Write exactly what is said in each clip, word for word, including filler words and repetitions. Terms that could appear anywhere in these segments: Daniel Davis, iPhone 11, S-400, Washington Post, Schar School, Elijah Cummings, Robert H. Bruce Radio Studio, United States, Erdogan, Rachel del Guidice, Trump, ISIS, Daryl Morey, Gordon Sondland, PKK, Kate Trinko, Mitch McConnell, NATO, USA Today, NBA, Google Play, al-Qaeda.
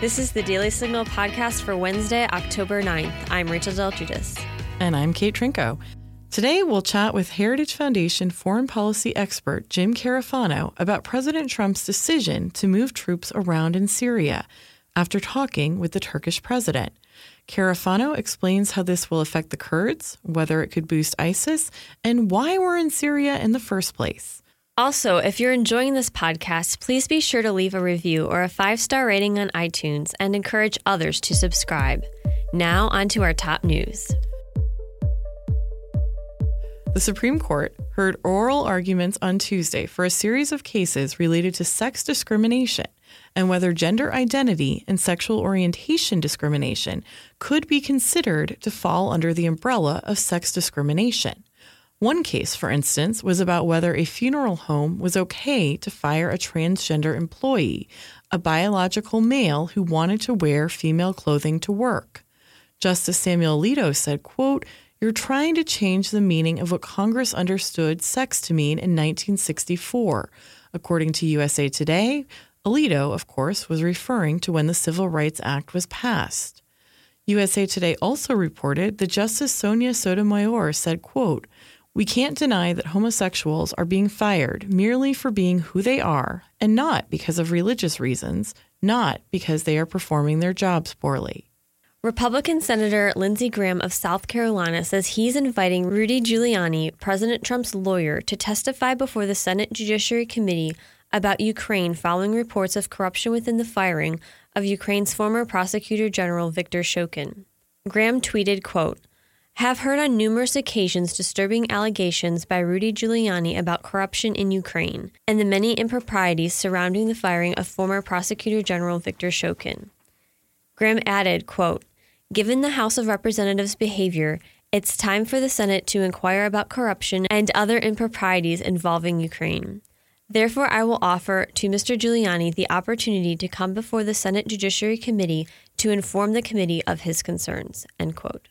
This is the Daily Signal podcast for Wednesday, October ninth. I'm Rachel del Guidice. And I'm Kate Trinko. Today, we'll chat with Heritage Foundation foreign policy expert Jim Carafano about President Trump's decision to move troops around in Syria after talking with the Turkish president. Carafano explains how this will affect the Kurds, whether it could boost ISIS, and why we're in Syria in the first place. Also, if you're enjoying this podcast, please be sure to leave a review or a five-star rating on iTunes and encourage others to subscribe. Now, on to our top news. The Supreme Court heard oral arguments on Tuesday for a series of cases related to sex discrimination and whether gender identity and sexual orientation discrimination could be considered to fall under the umbrella of sex discrimination. One case, for instance, was about whether a funeral home was okay to fire a transgender employee, a biological male who wanted to wear female clothing to work. Justice Samuel Alito said, quote, "You're trying to change the meaning of what Congress understood sex to mean in nineteen sixty-four. According to U S A Today, Alito, of course, was referring to when the Civil Rights Act was passed. U S A Today also reported that Justice Sonia Sotomayor said, quote, "We can't deny that homosexuals are being fired merely for being who they are and not because of religious reasons, not because they are performing their jobs poorly." Republican Senator Lindsey Graham of South Carolina says he's inviting Rudy Giuliani, President Trump's lawyer, to testify before the Senate Judiciary Committee about Ukraine following reports of corruption within the firing of Ukraine's former Prosecutor General Viktor Shokin. Graham tweeted, quote, "Have heard on numerous occasions disturbing allegations by Rudy Giuliani about corruption in Ukraine and the many improprieties surrounding the firing of former Prosecutor General Viktor Shokin." Graham added, quote, "Given the House of Representatives' behavior, it's time for the Senate to inquire about corruption and other improprieties involving Ukraine. Therefore, I will offer to Mister Giuliani the opportunity to come before the Senate Judiciary Committee to inform the committee of his concerns," end quote.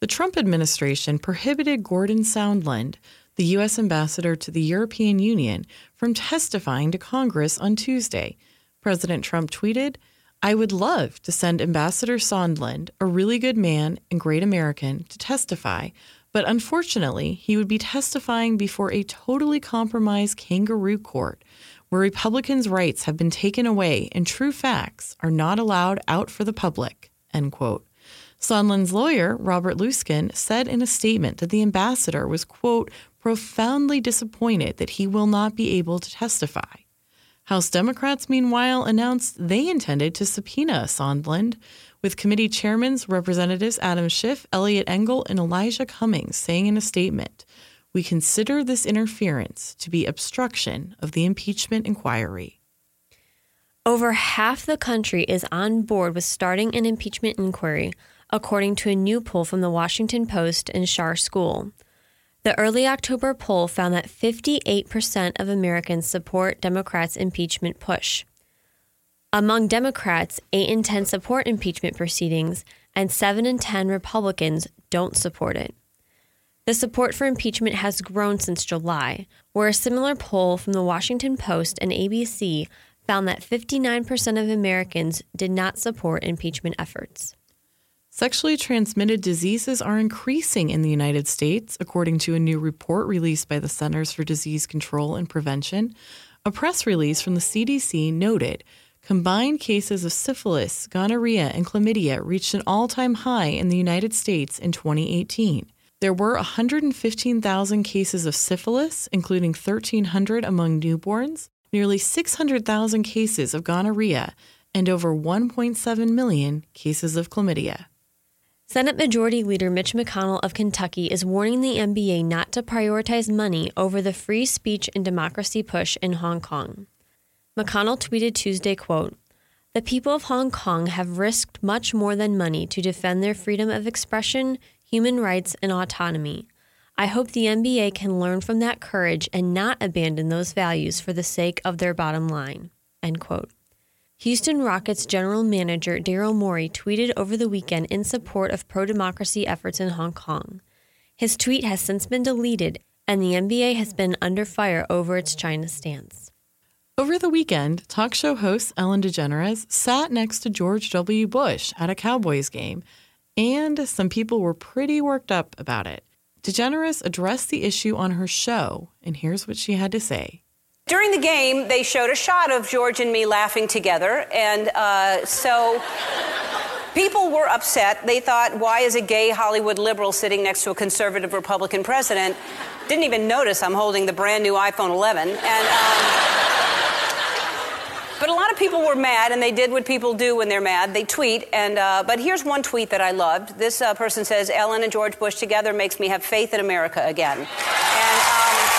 The Trump administration prohibited Gordon Sondland, the U S ambassador to the European Union, from testifying to Congress on Tuesday. President Trump tweeted, "I would love to send Ambassador Sondland, a really good man and great American, to testify, but unfortunately, he would be testifying before a totally compromised kangaroo court where Republicans' rights have been taken away and true facts are not allowed out for the public," end quote. Sondland's lawyer, Robert Luskin, said in a statement that the ambassador was, quote, "profoundly disappointed that he will not be able to testify." House Democrats, meanwhile, announced they intended to subpoena Sondland, with committee chairmen Representatives Adam Schiff, Eliot Engel, and Elijah Cummings saying in a statement, "We consider this interference to be obstruction of the impeachment inquiry." Over half the country is on board with starting an impeachment inquiry, according to a new poll from the Washington Post and Shar School. The early October poll found that fifty-eight percent of Americans support Democrats' impeachment push. Among Democrats, eight in ten support impeachment proceedings, and seven in ten Republicans don't support it. The support for impeachment has grown since July, where a similar poll from the Washington Post and A B C found that fifty-nine percent of Americans did not support impeachment efforts. Sexually transmitted diseases are increasing in the United States, according to a new report released by the Centers for Disease Control and Prevention. A press release from the C D C noted combined cases of syphilis, gonorrhea, and chlamydia reached an all-time high in the United States in twenty eighteen. There were one hundred fifteen thousand cases of syphilis, including one thousand three hundred among newborns, nearly six hundred thousand cases of gonorrhea, and over one point seven million cases of chlamydia. Senate Majority Leader Mitch McConnell of Kentucky is warning the N B A not to prioritize money over the free speech and democracy push in Hong Kong. McConnell tweeted Tuesday, quote, "The people of Hong Kong have risked much more than money to defend their freedom of expression, human rights, and autonomy. I hope the N B A can learn from that courage and not abandon those values for the sake of their bottom line," end quote. Houston Rockets general manager Daryl Morey tweeted over the weekend in support of pro-democracy efforts in Hong Kong. His tweet has since been deleted, and the N B A has been under fire over its China stance. Over the weekend, talk show host Ellen DeGeneres sat next to George W. Bush at a Cowboys game, and some people were pretty worked up about it. DeGeneres addressed the issue on her show, and here's what she had to say. During the game, they showed a shot of George and me laughing together, and uh, so people were upset. They thought, why is a gay Hollywood liberal sitting next to a conservative Republican president? Didn't even notice I'm holding the brand new iPhone eleven. And, um, but a lot of people were mad, and they did what people do when they're mad. They tweet, and uh, but here's one tweet that I loved. This uh, person says, Ellen and George Bush together makes me have faith in America again. And, um...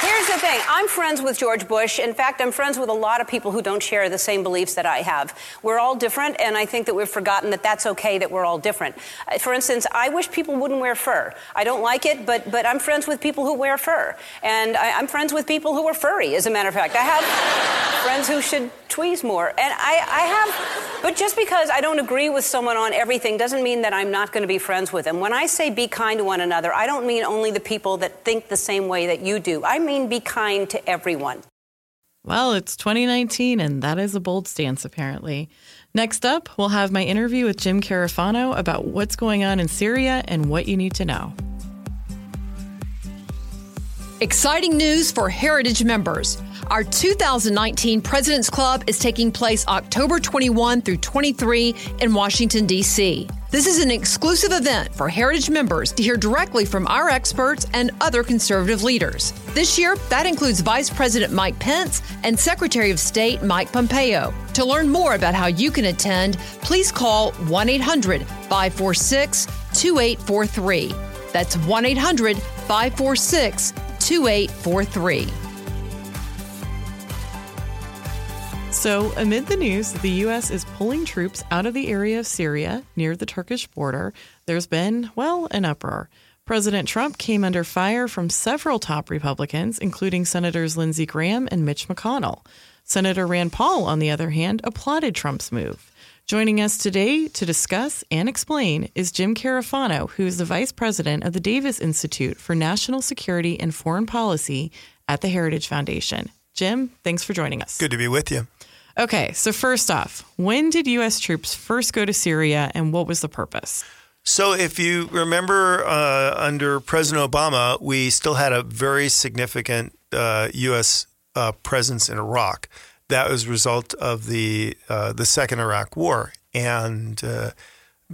Here's the thing. I'm friends with George Bush. In fact, I'm friends with a lot of people who don't share the same beliefs that I have. We're all different, and I think that we've forgotten that that's okay that we're all different. For instance, I wish people wouldn't wear fur. I don't like it, but but I'm friends with people who wear fur. And I, I'm friends with people who are furry, as a matter of fact. I have friends who should tweeze more. And I, I have... But just because I don't agree with someone on everything doesn't mean that I'm not going to be friends with them. When I say be kind to one another, I don't mean only the people that think the same way that you do. I mean be kind to everyone. Well, it's twenty nineteen, and that is a bold stance, apparently. Next up, we'll have my interview with Jim Carafano about what's going on in Syria and what you need to know. Exciting news for Heritage members. Our two thousand nineteen President's Club is taking place October twenty-first through twenty-third in Washington, D C This is an exclusive event for Heritage members to hear directly from our experts and other conservative leaders. This year, that includes Vice President Mike Pence and Secretary of State Mike Pompeo. To learn more about how you can attend, please call one eight hundred, five four six, two eight four three. That's one eight hundred, five four six, two eight four three. So, amid the news that the U S is pulling troops out of the area of Syria near the Turkish border, there's been, well, an uproar. President Trump came under fire from several top Republicans, including Senators Lindsey Graham and Mitch McConnell. Senator Rand Paul, on the other hand, applauded Trump's move. Joining us today to discuss and explain is Jim Carafano, who is the vice president of the Davis Institute for National Security and Foreign Policy at the Heritage Foundation. Jim, thanks for joining us. Good to be with you. Okay, so first off, when did U S troops first go to Syria, and what was the purpose? So if you remember, uh, under President Obama, we still had a very significant uh, U S uh, presence in Iraq. That was a result of the uh, the Second Iraq War. And uh,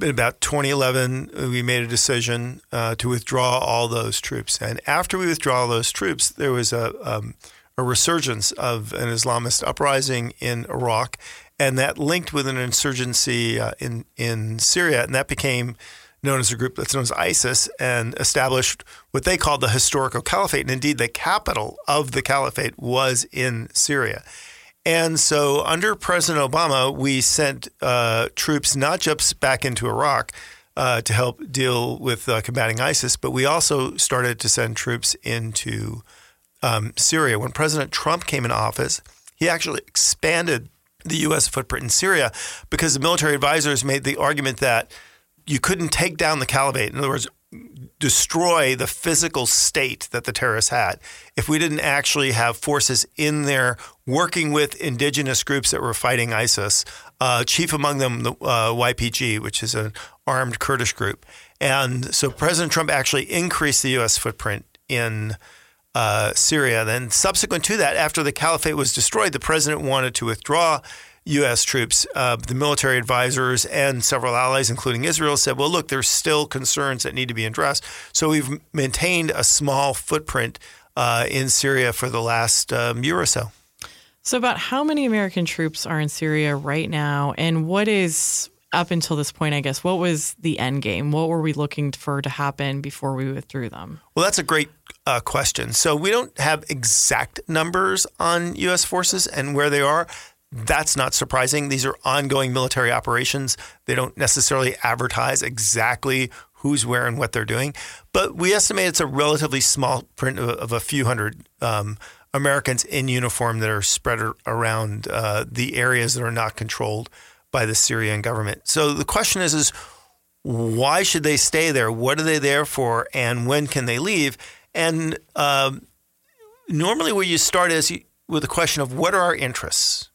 in about twenty eleven, we made a decision uh, to withdraw all those troops. And after we withdrew all those troops, there was a... Um, a resurgence of an Islamist uprising in Iraq, and that linked with an insurgency uh, in, in Syria, and that became known as a group that's known as ISIS, and established what they called the historical caliphate. And indeed, the capital of the caliphate was in Syria. And so under President Obama, we sent uh, troops not just back into Iraq uh, to help deal with uh, combating ISIS, but we also started to send troops into Um, Syria. When President Trump came in office, he actually expanded the U S footprint in Syria because the military advisors made the argument that you couldn't take down the caliphate. In other words, destroy the physical state that the terrorists had if we didn't actually have forces in there working with indigenous groups that were fighting ISIS, uh, chief among them the uh, Y P G, which is an armed Kurdish group. And so President Trump actually increased the U S footprint in Uh, Syria. Then subsequent to that, after the caliphate was destroyed, the president wanted to withdraw U S troops. Uh, the military advisors and several allies, including Israel, said, well, look, there's still concerns that need to be addressed. So we've maintained a small footprint uh, in Syria for the last um, year or so. So about how many American troops are in Syria right now? And what is, up until this point, I guess, what was the end game? What were we looking for to happen before we withdrew them? Well, that's a great Uh, question. So we don't have exact numbers on U S forces and where they are. That's not surprising. These are ongoing military operations. They don't necessarily advertise exactly who's where and what they're doing. But we estimate it's a relatively small print of, of a few hundred um, Americans in uniform that are spread around uh, the areas that are not controlled by the Syrian government. So the question is, is why should they stay there? What are they there for? And when can they leave? And uh, normally where you start is you, with the question of what are our interests?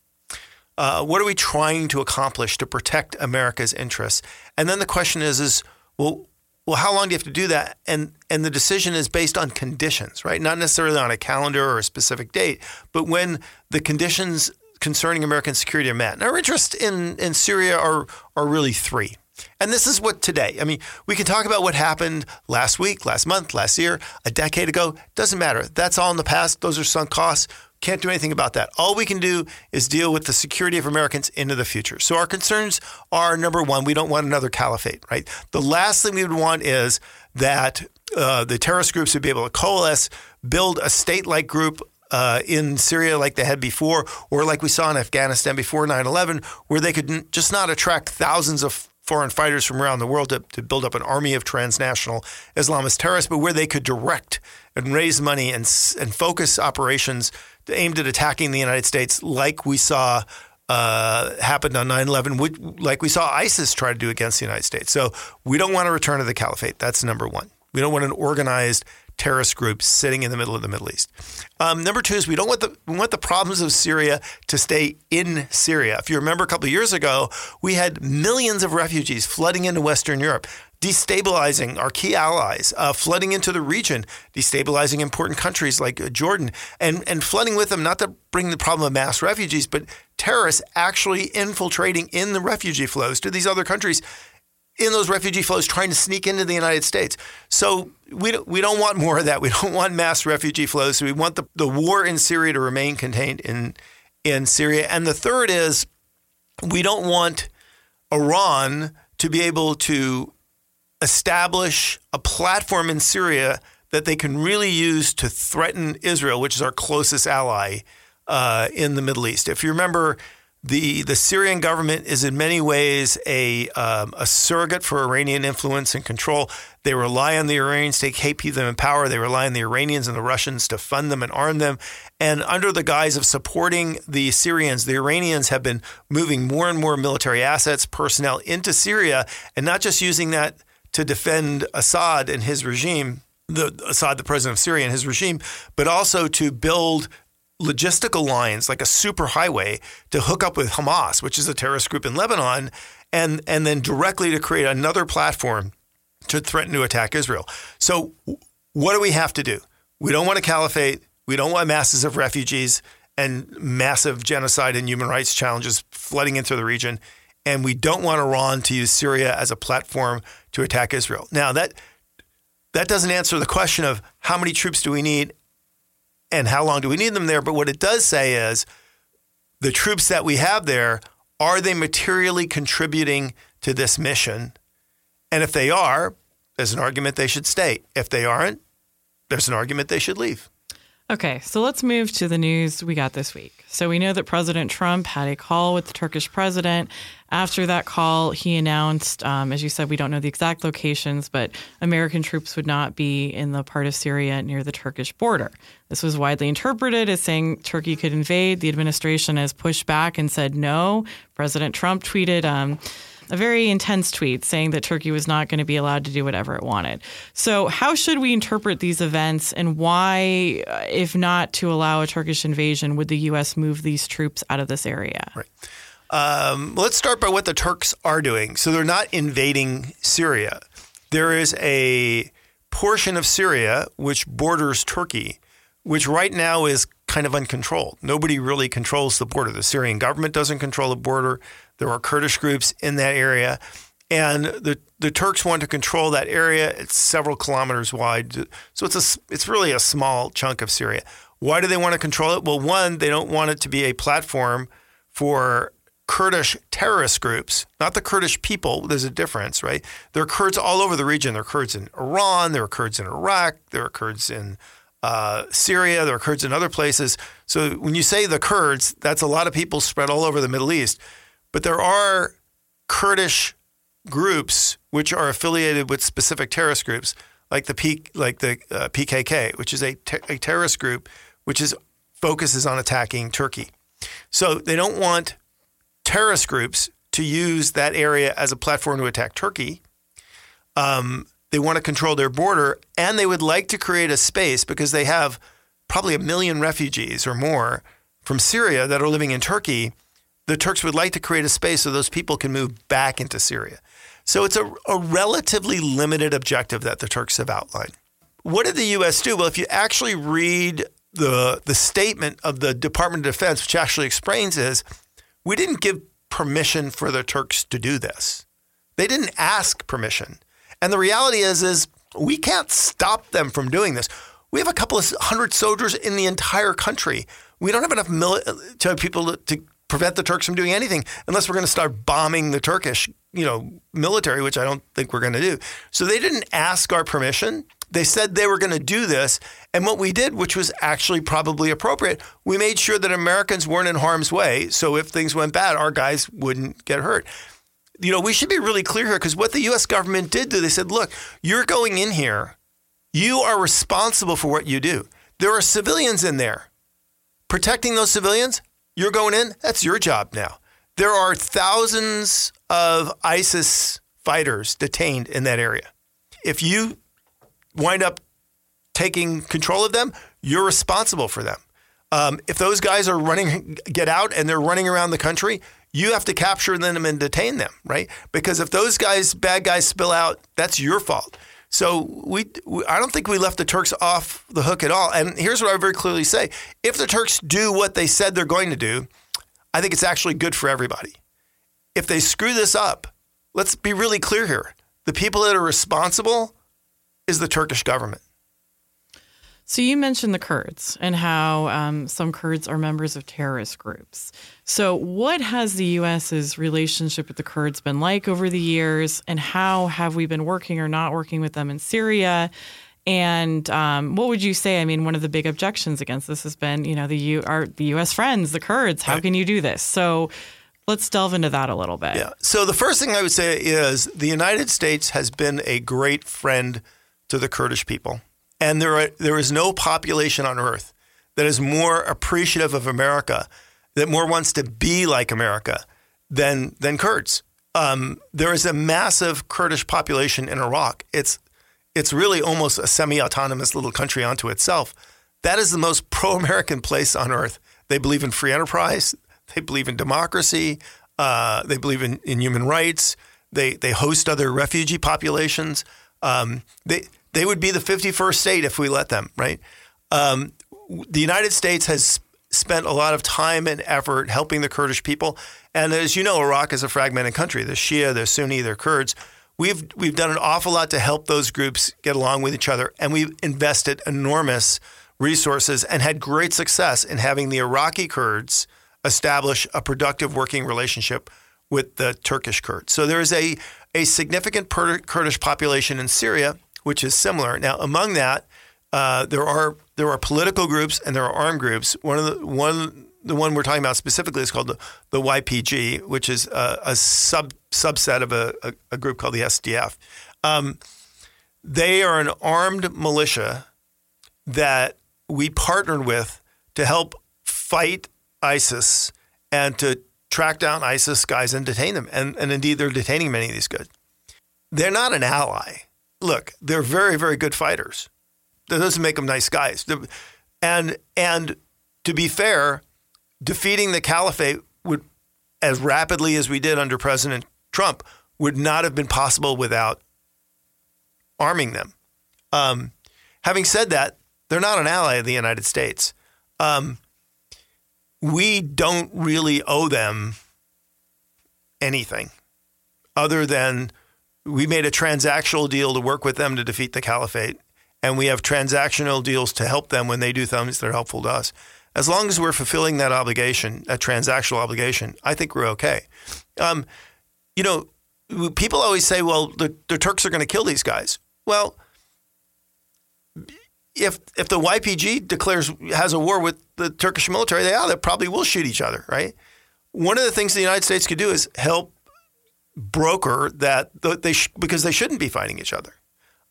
Uh, what are we trying to accomplish to protect America's interests? And then the question is, is well, well, how long do you have to do that? And and the decision is based on conditions, right? Not necessarily on a calendar or a specific date, but when the conditions concerning American security are met. And our interests in, in Syria are are really three. And this is what today, I mean, we can talk about what happened last week, last month, last year, a decade ago. Doesn't matter. That's all in the past. Those are sunk costs. Can't do anything about that. All we can do is deal with the security of Americans into the future. So our concerns are, number one, we don't want another caliphate, right? The last thing we would want is that uh, the terrorist groups would be able to coalesce, build a state-like group Uh, in Syria like they had before, or like we saw in Afghanistan before nine eleven, where they could n- just not attract thousands of foreign fighters from around the world to, to build up an army of transnational Islamist terrorists, but where they could direct and raise money and and focus operations aimed at attacking the United States like we saw uh, happened on nine eleven, like we saw ISIS try to do against the United States. So we don't want a return of the caliphate. That's number one. We don't want an organized terrorist groups sitting in the middle of the Middle East. Um, number two is we don't want the we want the problems of Syria to stay in Syria. If you remember a couple of years ago, we had millions of refugees flooding into Western Europe, destabilizing our key allies, uh, flooding into the region, destabilizing important countries like Jordan, and, and flooding with them, not to bring the problem of mass refugees, but terrorists actually infiltrating in the refugee flows to these other countries, in those refugee flows trying to sneak into the United States. So we don't, we don't want more of that. We don't want mass refugee flows. So we want the, the war in Syria to remain contained in, in Syria. And the third is we don't want Iran to be able to establish a platform in Syria that they can really use to threaten Israel, which is our closest ally uh, in the Middle East. If you remember, The the Syrian government is in many ways a um, a surrogate for Iranian influence and control. They rely on the Iranians to keep them in power. They rely on the Iranians and the Russians to fund them and arm them. And under the guise of supporting the Syrians, the Iranians have been moving more and more military assets, personnel into Syria, and not just using that to defend Assad and his regime, the Assad, the president of Syria and his regime, but also to build logistical lines like a superhighway to hook up with Hamas, which is a terrorist group in Lebanon, and and then directly to create another platform to threaten to attack Israel. So what do we have to do? We don't want a caliphate. We don't want masses of refugees and massive genocide and human rights challenges flooding into the region. And we don't want Iran to use Syria as a platform to attack Israel. Now, that that doesn't answer the question of how many troops do we need and how long do we need them there? But what it does say is the troops that we have there, are they materially contributing to this mission? And if they are, there's an argument they should stay. If they aren't, there's an argument they should leave. Okay, so let's move to the news we got this week. So we know that President Trump had a call with the Turkish president. After that call, he announced, um, as you said, we don't know the exact locations, but American troops would not be in the part of Syria near the Turkish border. This was widely interpreted as saying Turkey could invade. The administration has pushed back and said no. President Trump tweeted um, a very intense tweet saying that Turkey was not going to be allowed to do whatever it wanted. So how should we interpret these events, and why, if not to allow a Turkish invasion, would the U S move these troops out of this area? Right. Um, let's start by what the Turks are doing. So they're not invading Syria. There is a portion of Syria which borders Turkey, which right now is kind of uncontrolled. Nobody really controls the border. The Syrian government doesn't control the border. There are Kurdish groups in that area, and the the Turks want to control that area. It's several kilometers wide, so it's a it's really a small chunk of Syria. Why do they want to control it? Well, one, they don't want it to be a platform for Kurdish terrorist groups, not the Kurdish people. There's a difference, right? There are Kurds all over the region. There are Kurds in Iran. There are Kurds in Iraq. There are Kurds in Uh, Syria, there are Kurds in other places. So when you say the Kurds, that's a lot of people spread all over the Middle East. But there are Kurdish groups which are affiliated with specific terrorist groups, like the P, like the uh, P K K, which is a, te- a terrorist group which is focuses on attacking Turkey. So they don't want terrorist groups to use that area as a platform to attack Turkey. Um, they want to control their border, and they would like to create a space because they have probably a million refugees or more from Syria that are living in Turkey. The Turks would like to create a space so those people can move back into Syria. So it's a, a relatively limited objective that the Turks have outlined. What did the U S do? Well, if you actually read the the statement of the Department of Defense, which actually explains is, we didn't give permission for the Turks to do this. They didn't ask permission. And the reality is, is we can't stop them from doing this. We have a couple of hundred soldiers in the entire country. We don't have enough mil- to have people to, to prevent the Turks from doing anything unless we're going to start bombing the Turkish, you know, military, which I don't think we're going to do. So they didn't ask our permission. They said they were going to do this. And what we did, which was actually probably appropriate, we made sure that Americans weren't in harm's way. So if things went bad, our guys wouldn't get hurt. You know, we should be really clear here because what the U S government did do, they said, look, you're going in here. You are responsible for what you do. There are civilians in there. Protecting those civilians, you're going in, that's your job now. There are thousands of ISIS fighters detained in that area. If you wind up taking control of them, you're responsible for them. Um, if those guys are running, get out and they're running around the country, you have to capture them and detain them, right? Because if those guys, bad guys spill out, that's your fault. So we, we, I don't think we left the Turks off the hook at all. And here's what I very clearly say. If the Turks do what they said they're going to do, I think it's actually good for everybody. If they screw this up, let's be really clear here. The people that are responsible is the Turkish government. So you mentioned the Kurds and how um, some Kurds are members of terrorist groups. So what has the U S's relationship with the Kurds been like over the years, and how have we been working or not working with them in Syria? And um, what would you say? I mean, one of the big objections against this has been, you know, the U our the U S friends, the Kurds. How can you do this? So let's delve into that a little bit. Yeah. So the first thing I would say is the United States has been a great friend to the Kurdish people. And there are, there is no population on earth that is more appreciative of America, that more wants to be like America than than Kurds. Um, there is a massive Kurdish population in Iraq. It's it's really almost a semi-autonomous little country onto itself. That is the most pro-American place on earth. They believe in free enterprise. They believe in democracy. Uh, they believe in, in human rights. They they host other refugee populations. Um, they. They would be the fifty-first state if we let them, right? Um, the United States has spent a lot of time and effort helping the Kurdish people. And as you know, Iraq is a fragmented country. There's Shia, there's Sunni, there's Kurds. We've we've done an awful lot to help those groups get along with each other. And we've invested enormous resources and had great success in having the Iraqi Kurds establish a productive working relationship with the Turkish Kurds. So there is a, a significant per- Kurdish population in Syria, which is similar. Now, among that, uh, there are there are political groups and there are armed groups. One of the one the one we're talking about specifically is called the, the Y P G, which is a, a sub subset of a, a, a group called the S D F. Um, they are an armed militia that we partnered with to help fight ISIS and to track down ISIS guys and detain them. And, and indeed, they're detaining many of these guys. They're not an ally. Look, they're very, very good fighters. That doesn't make them nice guys. And and to be fair, defeating the caliphate would, as rapidly as we did under President Trump, would not have been possible without arming them. Um, having said that, they're not an ally of the United States. Um, we don't really owe them anything other than we made a transactional deal to work with them to defeat the caliphate, and we have transactional deals to help them when they do things that are helpful to us. As long as we're fulfilling that obligation, that transactional obligation, I think we're okay. Um, you know, people always say, well, the, the Turks are going to kill these guys. Well, if if the Y P G declares has a war with the Turkish military, they, yeah, they probably will shoot each other, right? One of the things the United States could do is help broker that they sh- because they shouldn't be fighting each other.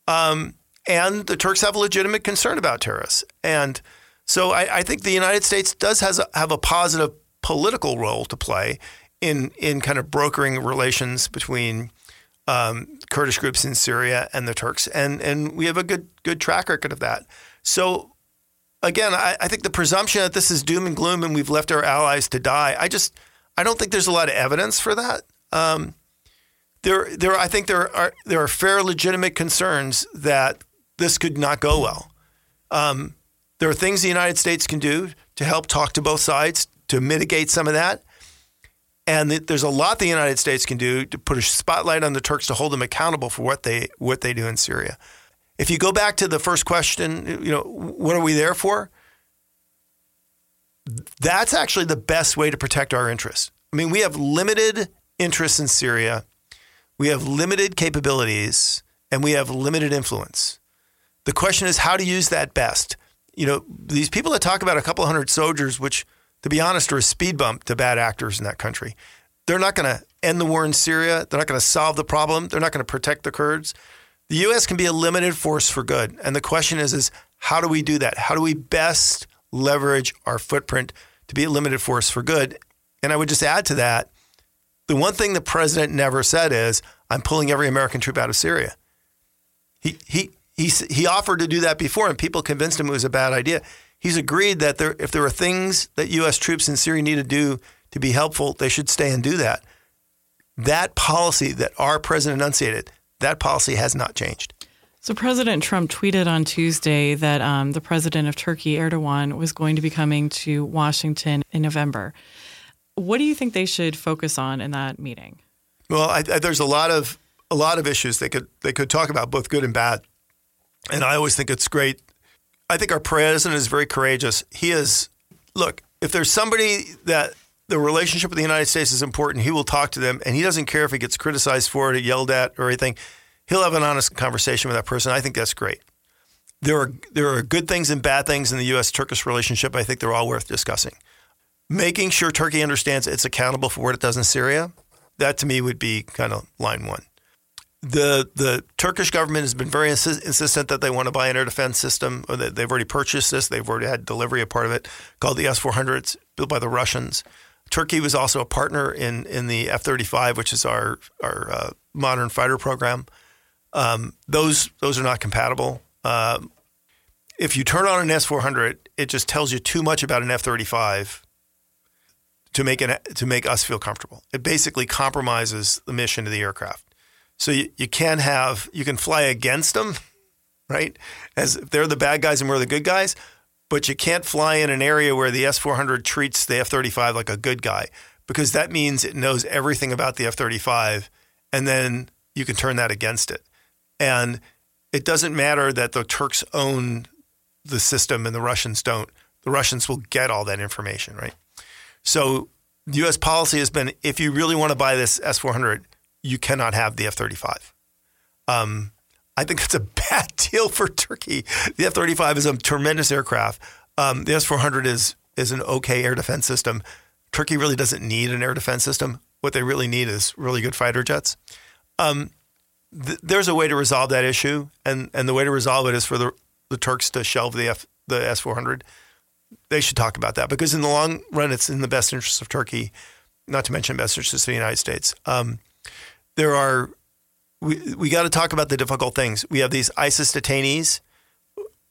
Um, and the Turks have a legitimate concern about terrorists. And so I, I think the United States does has a, have a positive political role to play in in kind of brokering relations between um, Kurdish groups in Syria and the Turks. And and we have a good good track record of that. So again, I, I think the presumption that this is doom and gloom and we've left our allies to die, I just I don't think there's a lot of evidence for that. Um, there there I think there are there are fair legitimate concerns that this could not go well. Um, there are things the United States can do to help talk to both sides to mitigate some of that. And th- there's a lot the United States can do to put a spotlight on the Turks to hold them accountable for what they what they do in Syria. If you go back to the first question, you know, what are we there for? That's actually the best way to protect our interests. I mean, we have limited interests in Syria. We have limited capabilities and we have limited influence. The question is how to use that best. You know, these people that talk about a couple hundred soldiers, which, to be honest, are a speed bump to bad actors in that country. They're not going to end the war in Syria. They're not going to solve the problem. They're not going to protect the Kurds. The U S can be a limited force for good. And the question is, is how do we do that? How do we best leverage our footprint to be a limited force for good? And I would just add to that, the one thing the president never said is, I'm pulling every American troop out of Syria. He he he he offered to do that before, and people convinced him it was a bad idea. He's agreed that there, if there are things that U S troops in Syria need to do to be helpful, they should stay and do that. That policy that our president enunciated, that policy has not changed. So President Trump tweeted on Tuesday that um, the president of Turkey, Erdogan, was going to be coming to Washington in November. What do you think they should focus on in that meeting? Well, I, I, there's a lot of a lot of issues they could they could talk about, both good and bad. And I always think it's great. I think our president is very courageous. He is. Look, if there's somebody that the relationship with the United States is important, he will talk to them, and he doesn't care if he gets criticized for it or yelled at or anything. He'll have an honest conversation with that person. I think that's great. There are there are good things and bad things in the U S-Turkish relationship. I think they're all worth discussing. Making sure Turkey understands it's accountable for what it does in Syria, that to me would be kind of line one. The the Turkish government has been very insist- insistent that they want to buy an air defense system. Or that they've already purchased this. They've already had delivery of part of it, called the S four hundred, built by the Russians. Turkey was also a partner in, in the F thirty-five, which is our our uh, modern fighter program. Um, those those are not compatible. Uh, if you turn on an S four hundred, it just tells you too much about an F thirty-five to make an, to make us feel comfortable. It basically compromises the mission of the aircraft. So you, you can have, you can fly against them, right? As if they're the bad guys and we're the good guys, but you can't fly in an area where the S four hundred treats the F thirty-five like a good guy, because that means it knows everything about the F thirty-five, and then you can turn that against it. And it doesn't matter that the Turks own the system and the Russians don't. The Russians will get all that information, right? So the U S policy has been, if you really want to buy this S four hundred, you cannot have the F thirty-five. Um, I think that's a bad deal for Turkey. The F thirty-five is a tremendous aircraft. Um, the S four hundred is is an okay air defense system. Turkey really doesn't need an air defense system. What they really need is really good fighter jets. Um, th- there's a way to resolve that issue, and, and the way to resolve it is for the the Turks to shelve the F, the S four hundred. They should talk about that, because in the long run, it's in the best interest of Turkey, not to mention best interest of the United States. Um, There are, we we got to talk about the difficult things. We have these ISIS detainees.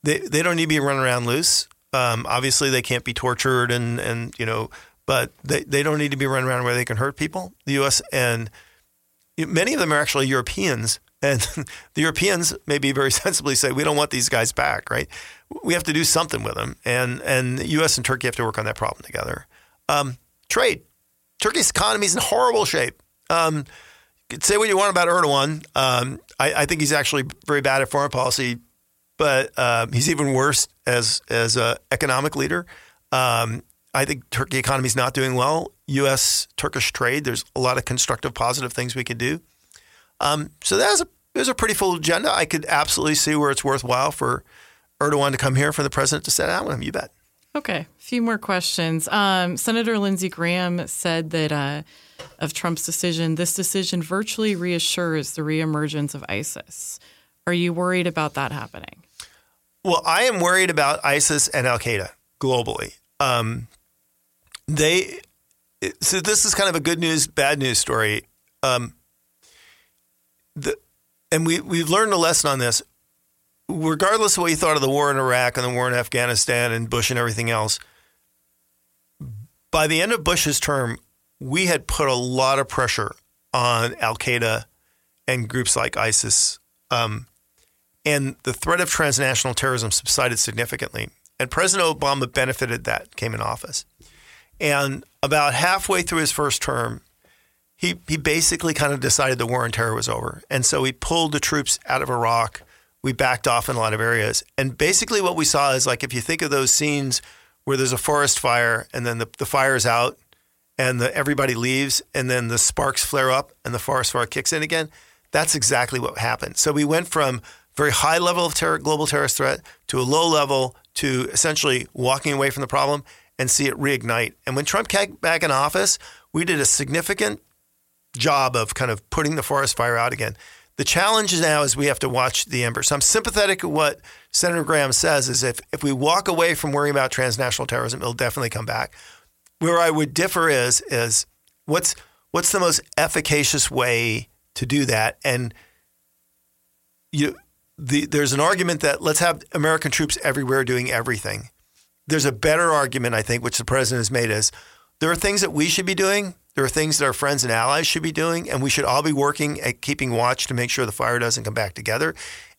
They they don't need to be run around loose. Um, obviously, they can't be tortured and, and you know, but they, they don't need to be run around where they can hurt people. The U S and many of them are actually Europeans, and the Europeans maybe very sensibly say, we don't want these guys back, right? We have to do something with them, and, and the U S and Turkey have to work on that problem together. Um, trade. Turkey's economy is in horrible shape. Um Say what you want about Erdogan. Um, I, I think he's actually very bad at foreign policy, but uh, he's even worse as as an economic leader. Um, I think Turkey economy is not doing well. U S-Turkish trade, there's a lot of constructive, positive things we could do. Um, so that was a, it was a pretty full agenda. I could absolutely see where it's worthwhile for Erdogan to come here, for the president to sit down with him. You bet. Okay. A few more questions. Um, Senator Lindsey Graham said that uh, of Trump's decision, this decision virtually reassures the reemergence of ISIS. Are you worried about that happening? Well, I am worried about ISIS and al-Qaeda globally. Um, they so this is kind of a good news, bad news story. Um, the, and we, we've learned a lesson on this. Regardless of what you thought of the war in Iraq and the war in Afghanistan and Bush and everything else, by the end of Bush's term, we had put a lot of pressure on al-Qaeda and groups like ISIS. Um, and the threat of transnational terrorism subsided significantly. And President Obama benefited that, came in office. And about halfway through his first term, he he basically kind of decided the war on terror was over. And so he pulled the troops out of Iraq. We backed off in a lot of areas. And basically what we saw is, like, if you think of those scenes where there's a forest fire and then the, the fire is out and the, everybody leaves and then the sparks flare up and the forest fire kicks in again, that's exactly what happened. So we went from very high level of terror, global terrorist threat to a low level to essentially walking away from the problem and see it reignite. And when Trump came back in office, we did a significant job of kind of putting the forest fire out again. The challenge now is we have to watch the embers. So I'm sympathetic to what Senator Graham says is if, if we walk away from worrying about transnational terrorism, it'll definitely come back. Where I would differ is is what's what's the most efficacious way to do that? And you, the, there's an argument that let's have American troops everywhere doing everything. There's a better argument, I think, which the president has made is there are things that we should be doing. There are things that our friends and allies should be doing, and we should all be working at keeping watch to make sure the fire doesn't come back together.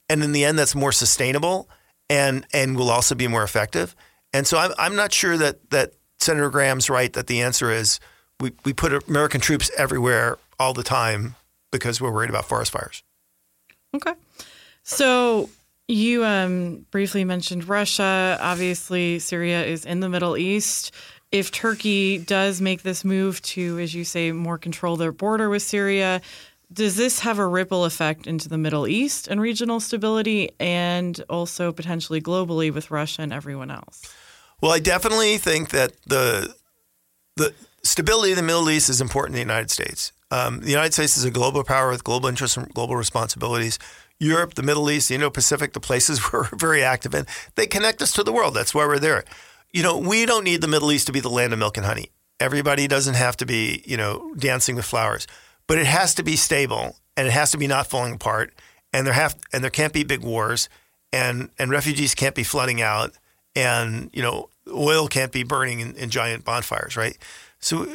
And in the end, that's more sustainable and and will also be more effective. And so I'm, I'm not sure that, that Senator Graham's right that the answer is we, we put American troops everywhere all the time because we're worried about forest fires. Okay. So you um, briefly mentioned Russia. Obviously, Syria is in the Middle East. If Turkey does make this move to, as you say, more control their border with Syria, does this have a ripple effect into the Middle East and regional stability and also potentially globally with Russia and everyone else? Well, I definitely think that the the stability of the Middle East is important to the United States. Um, the United States is a global power with global interests and global responsibilities. Europe, the Middle East, the Indo-Pacific, the places we're very active in, they connect us to the world. That's why we're there. You know, we don't need the Middle East to be the land of milk and honey. Everybody doesn't have to be, you know, dancing with flowers, but it has to be stable and it has to be not falling apart. And there have and there can't be big wars, and and refugees can't be flooding out, and you know, oil can't be burning in, in giant bonfires, right? So,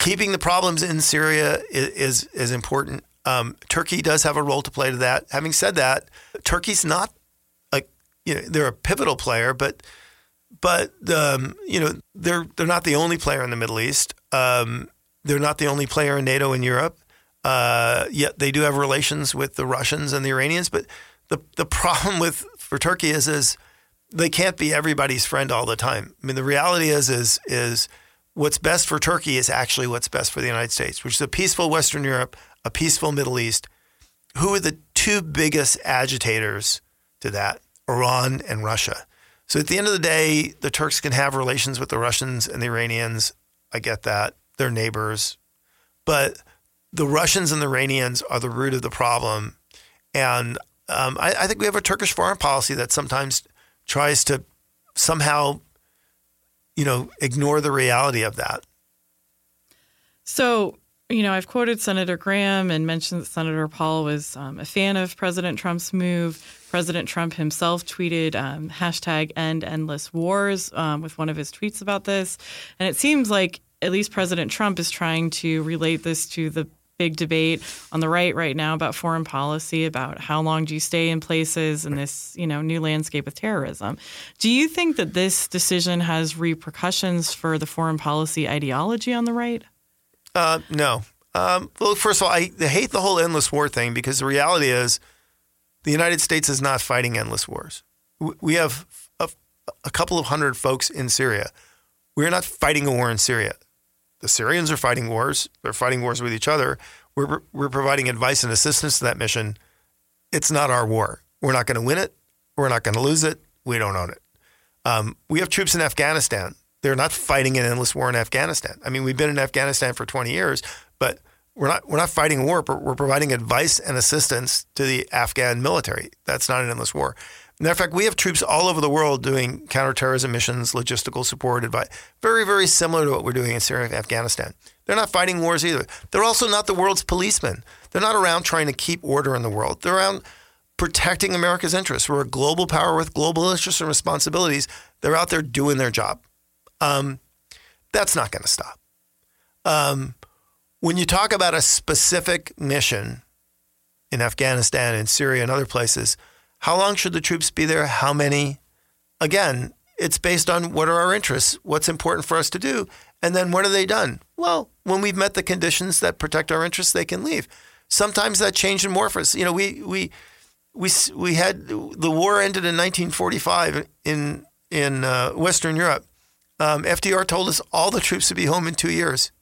keeping the problems in Syria is is, is important. Um, Turkey does have a role to play to that. Having said that, Turkey's not like you know they're a pivotal player, but. But, um, you know, they're they're not the only player in the Middle East. Um, they're not the only player in NATO and Europe. Uh, yet they do have relations with the Russians and the Iranians. But the the problem with for Turkey is, is they can't be everybody's friend all the time. I mean, the reality is, is, is what's best for Turkey is actually what's best for the United States, which is a peaceful Western Europe, a peaceful Middle East. Who are the two biggest agitators to that? Iran and Russia. So at the end of the day, the Turks can have relations with the Russians and the Iranians. I get that. They're neighbors. But the Russians and the Iranians are the root of the problem. And um, I, I think we have a Turkish foreign policy that sometimes tries to somehow, you know, ignore the reality of that. So, you know, I've quoted Senator Graham and mentioned that Senator Paul was um, a fan of President Trump's move. President Trump himself tweeted um, hashtag end endless wars um, with one of his tweets about this. And it seems like at least President Trump is trying to relate this to the big debate on the right right now about foreign policy, about how long do you stay in places in this, you know, new landscape of terrorism. Do you think that this decision has repercussions for the foreign policy ideology on the right? Uh, no. Um, well, first of all, I hate the whole endless war thing because the reality is the United States is not fighting endless wars. We have a, a couple of hundred folks in Syria. We're not fighting a war in Syria. The Syrians are fighting wars. They're fighting wars with each other. We're, we're providing advice and assistance to that mission. It's not our war. We're not going to win it. We're not going to lose it. We don't own it. Um, we have troops in Afghanistan. They're not fighting an endless war in Afghanistan. I mean, we've been in Afghanistan for twenty years, but we're not we're not fighting a war, but we're providing advice and assistance to the Afghan military. That's not an endless war. Matter of fact, we have troops all over the world doing counterterrorism missions, logistical support, advice, very, very similar to what we're doing in Syria and Afghanistan. They're not fighting wars either. They're also not the world's policemen. They're not around trying to keep order in the world. They're around protecting America's interests. We're a global power with global interests and responsibilities. They're out there doing their job. Um, that's not going to stop. Um, when you talk about a specific mission in Afghanistan and Syria and other places, how long should the troops be there? How many? Again, it's based on what are our interests, what's important for us to do, and then what are they done? Well, when we've met the conditions that protect our interests, they can leave. Sometimes that changed in war for us. You know, we we we we had the war ended in nineteen forty-five in in uh, Western Europe. Um, F D R told us all the troops would be home in two years.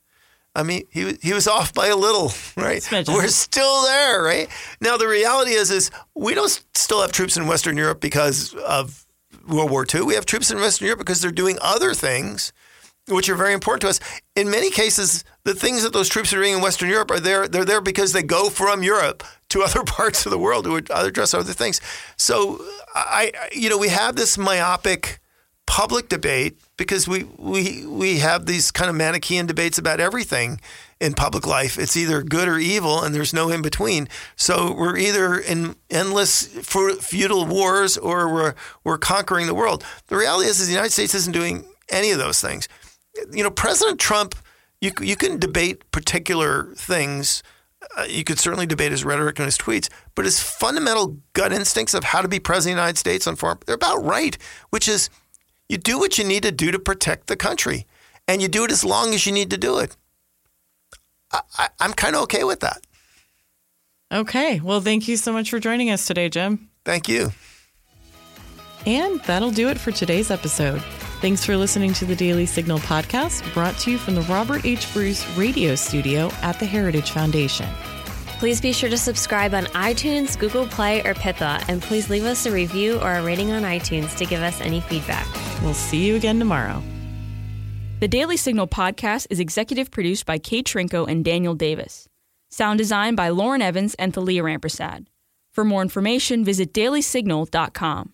I mean, he he was off by a little, right? We're still there, right? Now the reality is, is we don't still have troops in Western Europe because of World War Two. We have troops in Western Europe because they're doing other things, which are very important to us. In many cases, the things that those troops are doing in Western Europe are there. They're there because they go from Europe to other parts of the world to address other things. So I, you know, we have this myopic public debate because we we we have these kind of Manichaean debates about everything in public life. It's either good or evil, and there's no in between. So we're either in endless feudal wars or we're we're conquering the world. The reality is, is the United States isn't doing any of those things. You know, President Trump, you you can debate particular things. Uh, you could certainly debate his rhetoric and his tweets, but his fundamental gut instincts of how to be president of the United States on foreign, they're about right, which is you do what you need to do to protect the country, and you do it as long as you need to do it. I, I, I'm kind of okay with that. Okay. Well, thank you so much for joining us today, Jim. Thank you. And that'll do it for today's episode. Thanks for listening to the Daily Signal podcast, brought to you from the Robert H. Bruce Radio Studio at the Heritage Foundation. Please be sure to subscribe on iTunes, Google Play, or Pippa, and please leave us a review or a rating on iTunes to give us any feedback. We'll see you again tomorrow. The Daily Signal podcast is executive produced by Kate Trinko and Daniel Davis. Sound design by Lauren Evans and Thalia Rampersad. For more information, visit daily signal dot com.